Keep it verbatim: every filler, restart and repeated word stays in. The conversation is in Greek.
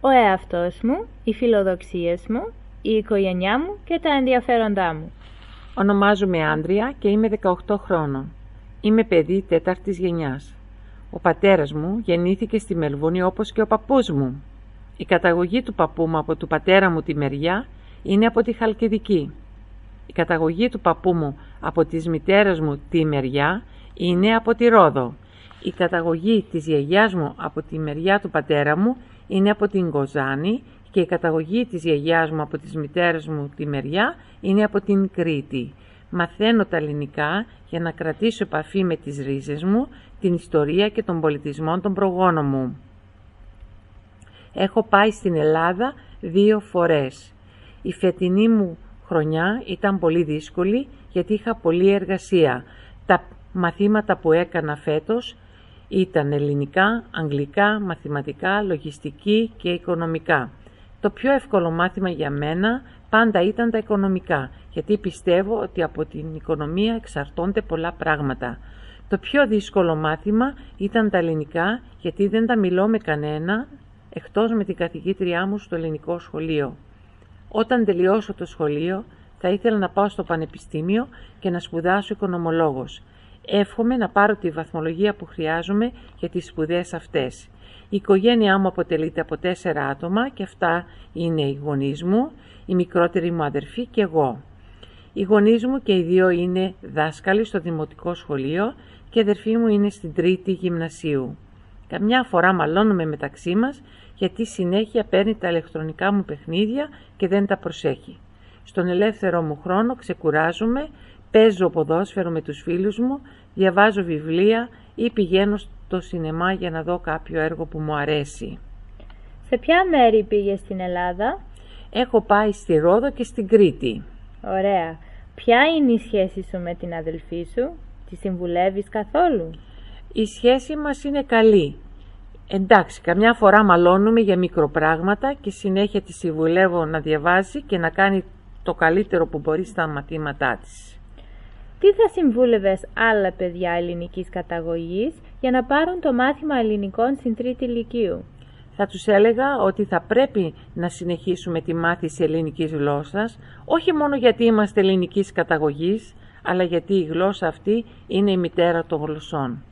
ο εαυτός μου, οι φιλοδοξίες μου, η οικογένειά μου και τα ενδιαφέροντά μου. Ονομάζομαι Άντρια και είμαι δεκαοκτώ χρόνων. Είμαι παιδί τέταρτης γενιάς. Ο πατέρας μου γεννήθηκε στη Μελβούνη όπως και ο παππούς μου. Η καταγωγή του παππού μου από του πατέρα μου τη μεριά είναι από τη Χαλκιδική. Η καταγωγή του παππού μου από της μητέρας μου τη μεριά είναι από τη Ρόδο. Η καταγωγή της γιαγιάς μου από τη μεριά του πατέρα μου είναι από την Κοζάνη και η καταγωγή της γιαγιάς μου από της μητέρας μου τη μεριά είναι από την Κρήτη. Μαθαίνω τα ελληνικά για να κρατήσω επαφή με τις ρίζες μου, την ιστορία και τον πολιτισμό των προγόνων μου. Έχω πάει στην Ελλάδα δύο φορές. Η φετινή μου χρονιά ήταν πολύ δύσκολη γιατί είχα πολλή εργασία. Τα μαθήματα που έκανα φέτος ήταν ελληνικά, αγγλικά, μαθηματικά, λογιστική και οικονομικά. Το πιο εύκολο μάθημα για μένα πάντα ήταν τα οικονομικά, γιατί πιστεύω ότι από την οικονομία εξαρτώνται πολλά πράγματα. Το πιο δύσκολο μάθημα ήταν τα ελληνικά, γιατί δεν τα μιλώ με κανένα, εκτός με την καθηγήτριά μου στο ελληνικό σχολείο. Όταν τελειώσω το σχολείο, θα ήθελα να πάω στο πανεπιστήμιο και να σπουδάσω οικονομολόγος. Εύχομαι να πάρω τη βαθμολογία που χρειάζομαι για τις σπουδές αυτές. Η οικογένειά μου αποτελείται από τέσσερα άτομα και αυτά είναι οι γονείς μου, η μικρότερη μου αδερφή και εγώ. Οι γονείς μου και οι δύο είναι δάσκαλοι στο δημοτικό σχολείο και η αδερφή μου είναι στην τρίτη γυμνασίου. Καμιά φορά μαλώνουμε μεταξύ μας γιατί συνέχεια παίρνει τα ηλεκτρονικά μου παιχνίδια και δεν τα προσέχει. Στον ελεύθερο μου χρόνο ξεκουράζομαι, παίζω ποδόσφαιρο με τους φίλους μου, διαβάζω βιβλία ή πηγαίνω στο σινεμά για να δω κάποιο έργο που μου αρέσει. Σε ποια μέρη πήγες στην Ελλάδα? Έχω πάει στη Ρόδο και στην Κρήτη. Ωραία. Ποια είναι η σχέση σου με την αδελφή σου? Τη συμβουλεύεις καθόλου? Η σχέση μας είναι καλή. Εντάξει, καμιά φορά μαλώνουμε για μικροπράγματα και συνέχεια τη συμβουλεύω να διαβάζει και να κάνει το καλύτερο που μπορεί στα μαθήματά της. Τι θα συμβούλευες άλλα παιδιά ελληνικής καταγωγής για να πάρουν το μάθημα ελληνικών στην τρίτη ηλικίου? Θα τους έλεγα ότι θα πρέπει να συνεχίσουμε τη μάθηση ελληνικής γλώσσας, όχι μόνο γιατί είμαστε ελληνικής καταγωγής, αλλά γιατί η γλώσσα αυτή είναι η μητέρα των γλωσσών.